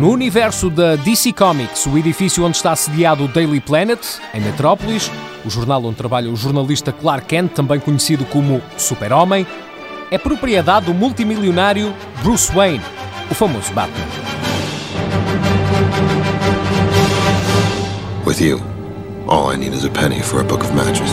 No universo da DC Comics, o edifício onde está sediado o Daily Planet, em Metrópolis, o jornal onde trabalha o jornalista Clark Kent, também conhecido como Super-Homem, é propriedade do multimilionário Bruce Wayne, o famoso Batman. With you, all I need is a penny for a book of matches.